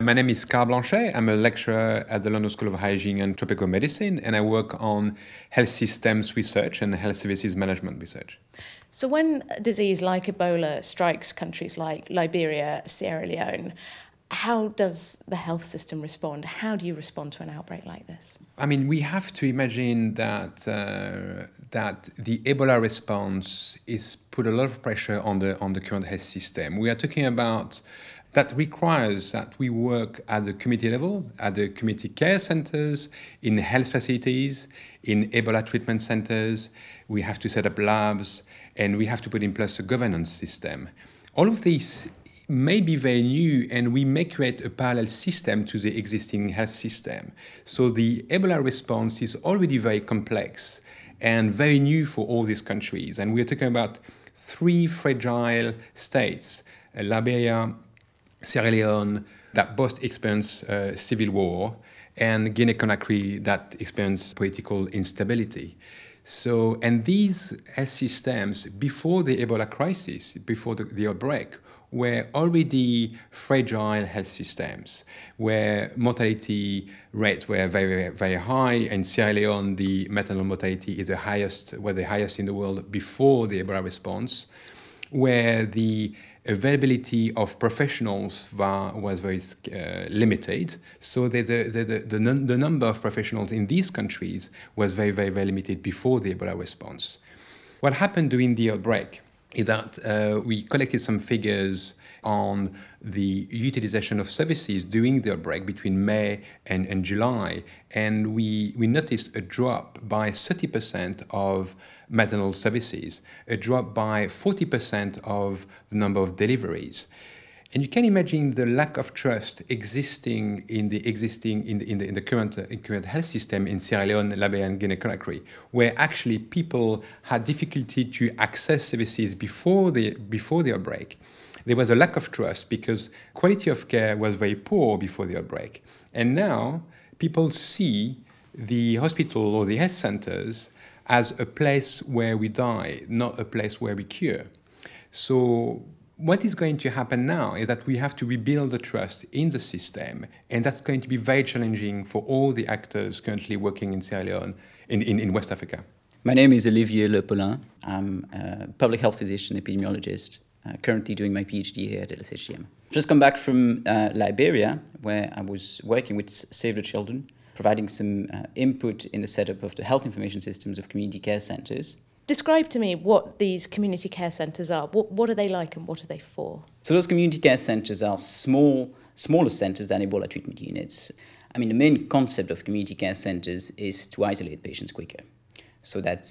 My name is Karl Blanchet. I'm a lecturer at the London School of Hygiene and Tropical Medicine, and I work on health systems research and health services management research. So when a disease like Ebola strikes countries like Liberia, Sierra Leone, how does the health system respond? How do you respond to an outbreak like this? I mean, we have to imagine that that the Ebola response is put a lot of pressure on the current health system. We are talking about that requires that we work at the community level, at the community care centres, in health facilities, in Ebola treatment centres. We have to set up labs, and we have to put in place a governance system. All of these may be very new, and we may create a parallel system to the existing health system. So the Ebola response is already very complex and very new for all these countries. And we're talking about three fragile states, Liberia, Sierra Leone, that both experience civil war, and Guinea-Conakry that experience political instability. So, and these health systems, before the Ebola crisis, before the outbreak, were already fragile health systems, where mortality rates were very, very high. In Sierra Leone, the maternal mortality is the highest in the world before the Ebola response, where the availability of professionals was very limited. So the number of professionals in these countries was very, very, very limited before the Ebola response. What happened during the outbreak is that we collected some figures on the utilization of services during the outbreak between May and July, and we noticed a drop by 30% of maternal services, a drop by 40% of the number of deliveries. And you can imagine the lack of trust existing in the current health system in Sierra Leone, Liberia, and Guinea-Conakry, where actually people had difficulty to access services before the outbreak. There was a lack of trust because quality of care was very poor before the outbreak, and now people see the hospital or the health centers as a place where we die, not a place where we cure. So what is going to happen now is that we have to rebuild the trust in the system, and that's going to be very challenging for all the actors currently working in Sierra Leone, in West Africa. My name is Olivier Le Polain. I'm a public health physician, epidemiologist, currently doing my PhD here at LSHGM. Just come back from Liberia, where I was working with Save the Children, providing some input in the setup of the health information systems of community care centres. Describe to me what these community care centres are. What are they like and what are they for? So those community care centres are smaller centres than Ebola treatment units. I mean, the main concept of community care centres is to isolate patients quicker, so that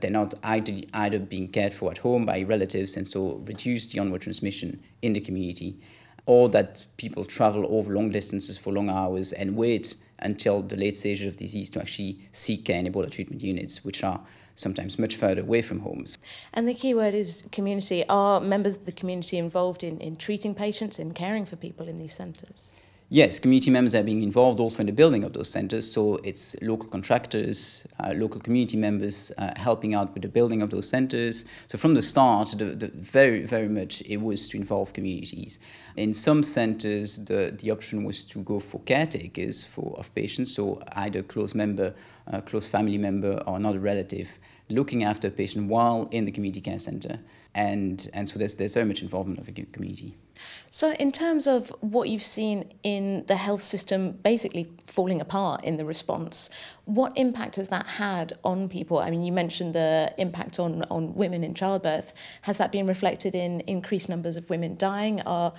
they're not either being cared for at home by relatives and so reduce the onward transmission in the community, or that people travel over long distances for long hours and wait until the late stages of disease to actually seek care in Ebola treatment units, which are sometimes much further away from homes. And the key word is community. Are members of the community involved in treating patients, in caring for people in these centres? Yes, community members are being involved also in the building of those centres, so it's local contractors, local community members helping out with the building of those centres. So from the start, very, very much it was to involve communities. In some centres, the option was to go for caretakers of patients, so either a close member, a close family member, or another relative looking after a patient while in the community care centre. And so there's very much involvement of a community. So in terms of what you've seen in the health system basically falling apart in the response, what impact has that had on people? I mean, you mentioned the impact on women in childbirth. Has that been reflected in increased numbers of women dying? Are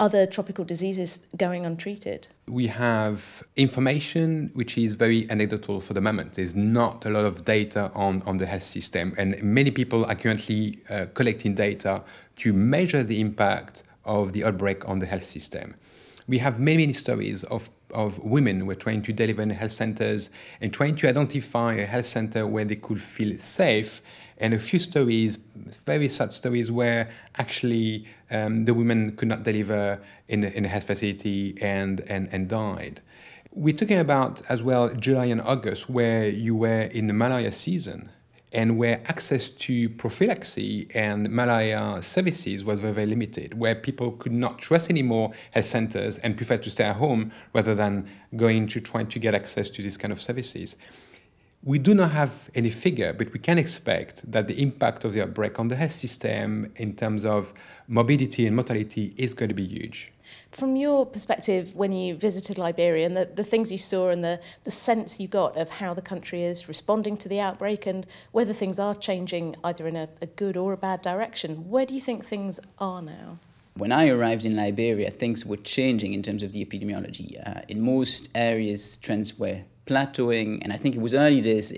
other tropical diseases going untreated? We have information which is very anecdotal for the moment. There's not a lot of data on the health system, and many people are currently collecting data to measure the impact of the outbreak on the health system. We have many stories of women who are trying to deliver in health centers and trying to identify a health center where they could feel safe. And a few stories, very sad stories, where actually the women could not deliver in a health facility and died. We're talking about as well July and August, where you were in the malaria season. and where access to prophylaxis and malaria services was very, very limited, where people could not trust anymore health centers and preferred to stay at home rather than going to trying to get access to this kind of services. We do not have any figure, but we can expect that the impact of the outbreak on the health system in terms of morbidity and mortality is going to be huge. From your perspective, when you visited Liberia and the things you saw and the sense you got of how the country is responding to the outbreak and whether things are changing either in a good or a bad direction, where do you think things are now? When I arrived in Liberia, things were changing in terms of the epidemiology. In most areas, trends were plateauing, and I think it was early days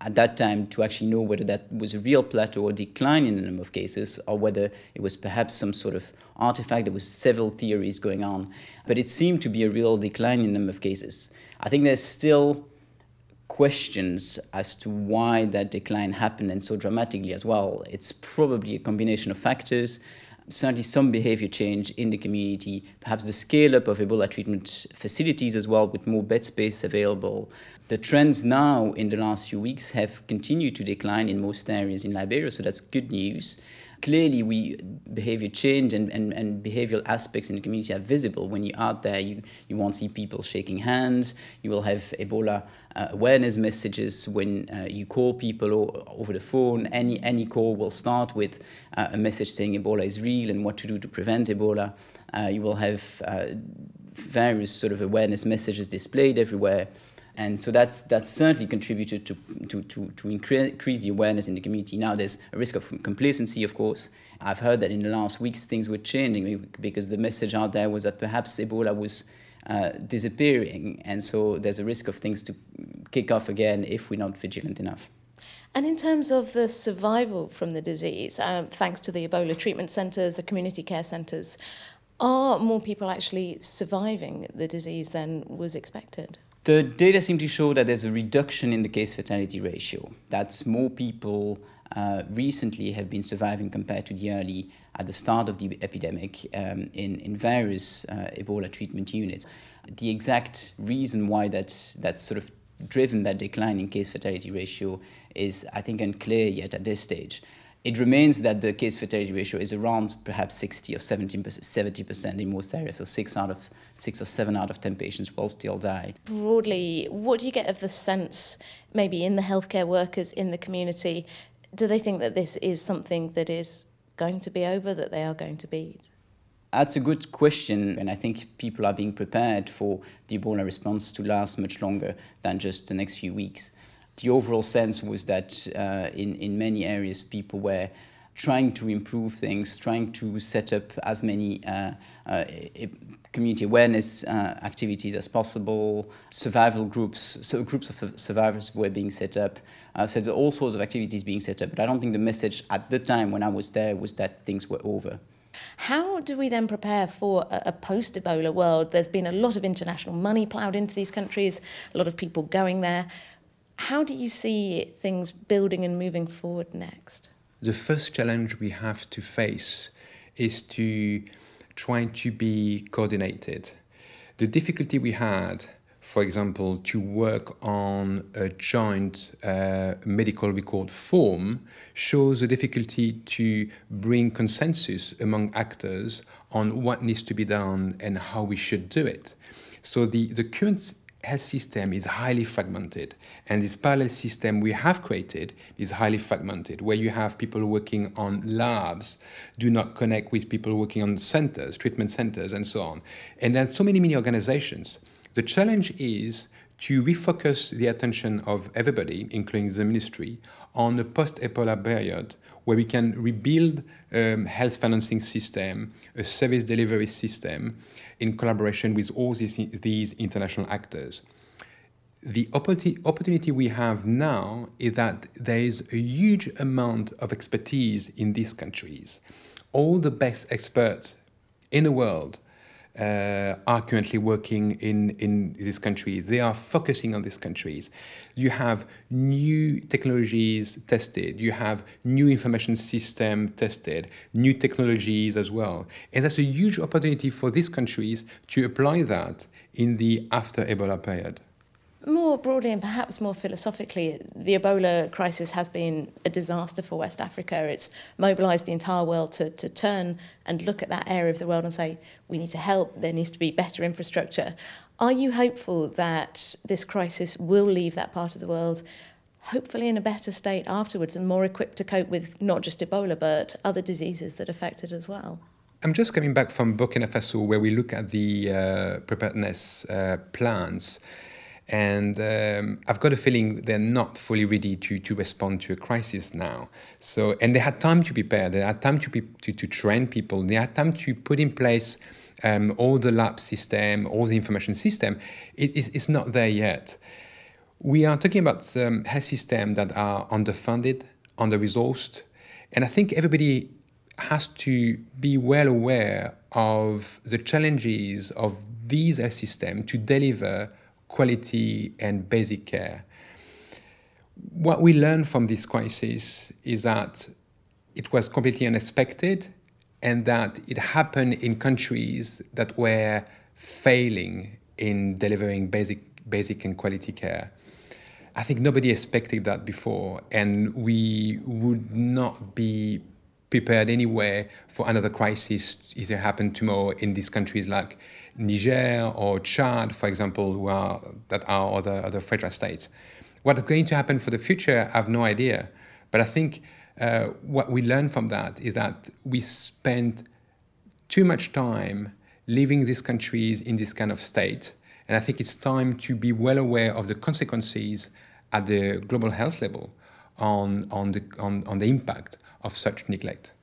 at that time to actually know whether that was a real plateau or decline in the number of cases, or whether it was perhaps some sort of artifact. There was several theories going on, but it seemed to be a real decline in the number of cases. I think there's still questions as to why that decline happened and so dramatically as well. It's probably a combination of factors. Certainly some behavior change in the community, perhaps the scale-up of Ebola treatment facilities as well, with more bed space available. The trends now in the last few weeks have continued to decline in most areas in Liberia, so that's good news. Clearly, behavior change and behavioral aspects in the community are visible. When you're out there, you won't see people shaking hands. You will have Ebola awareness messages when you call people over the phone. Any call will start with a message saying Ebola is real and what to do to prevent Ebola. You will have various sort of awareness messages displayed everywhere. And so that's certainly contributed to increase the awareness in the community. Now there's a risk of complacency, of course. I've heard that in the last weeks things were changing because the message out there was that perhaps Ebola was disappearing. And so there's a risk of things to kick off again if we're not vigilant enough. And in terms of the survival from the disease, thanks to the Ebola treatment centres, the community care centres, are more people actually surviving the disease than was expected? The data seem to show that there's a reduction in the case-fatality ratio. That's more people recently have been surviving compared to the early, at the start of the epidemic, in various Ebola treatment units. The exact reason why that's sort of driven that decline in case-fatality ratio is, I think, unclear yet at this stage. It remains that the case-fatality ratio is around perhaps 60 or 70% in most areas, so 6 or 7 out of 10 patients will still die. Broadly, what do you get of the sense, maybe in the healthcare workers, in the community, do they think that this is something that is going to be over, that they are going to beat? That's a good question, and I think people are being prepared for the Ebola response to last much longer than just the next few weeks. The overall sense was that in many areas people were trying to improve things, trying to set up as many community awareness activities as possible. Survival groups, so groups of survivors were being set up. So there were all sorts of activities being set up, but I don't think the message at the time when I was there was that things were over. How do we then prepare for a post-Ebola world? There's been a lot of international money ploughed into these countries, a lot of people going there. How do you see things building and moving forward next? The first challenge we have to face is to try to be coordinated. The difficulty we had, for example, to work on a joint medical record form shows the difficulty to bring consensus among actors on what needs to be done and how we should do it. So the current health system is highly fragmented, and this parallel system we have created is highly fragmented, where you have people working on labs do not connect with people working on centers, treatment centers, and so on. And there are so many organizations. The challenge is to refocus the attention of everybody, including the ministry, on the post-Ebola period where we can rebuild health financing system, a service delivery system in collaboration with all these international actors. The opportunity we have now is that there is a huge amount of expertise in these countries. All the best experts in the world are currently working in this country. They are focusing on these countries. You have new technologies tested. You have new information system tested, new technologies as well. And that's a huge opportunity for these countries to apply that in the after Ebola period. More broadly and perhaps more philosophically, the Ebola crisis has been a disaster for West Africa. It's mobilised the entire world to turn and look at that area of the world and say, we need to help, there needs to be better infrastructure. Are you hopeful that this crisis will leave that part of the world hopefully in a better state afterwards and more equipped to cope with not just Ebola but other diseases that affect it as well? I'm just coming back from Burkina Faso, where we look at the preparedness plans. And I've got a feeling they're not fully ready to respond to a crisis now. So, and they had time to prepare, they had time to train people, they had time to put in place all the lab system, all the information system. It's not there yet. We are talking about health systems that are underfunded, under-resourced, and I think everybody has to be well aware of the challenges of these health systems to deliver quality and basic care. What we learned from this crisis is that it was completely unexpected and that it happened in countries that were failing in delivering basic and quality care. I think nobody expected that before, and we would not be prepared anyway for another crisis either happen tomorrow in these countries like Niger or Chad, for example, that are other fragile states. What's going to happen for the future, I have no idea. But I think what we learn from that is that we spent too much time leaving these countries in this kind of state. And I think it's time to be well aware of the consequences at the global health level on the impact of such neglect.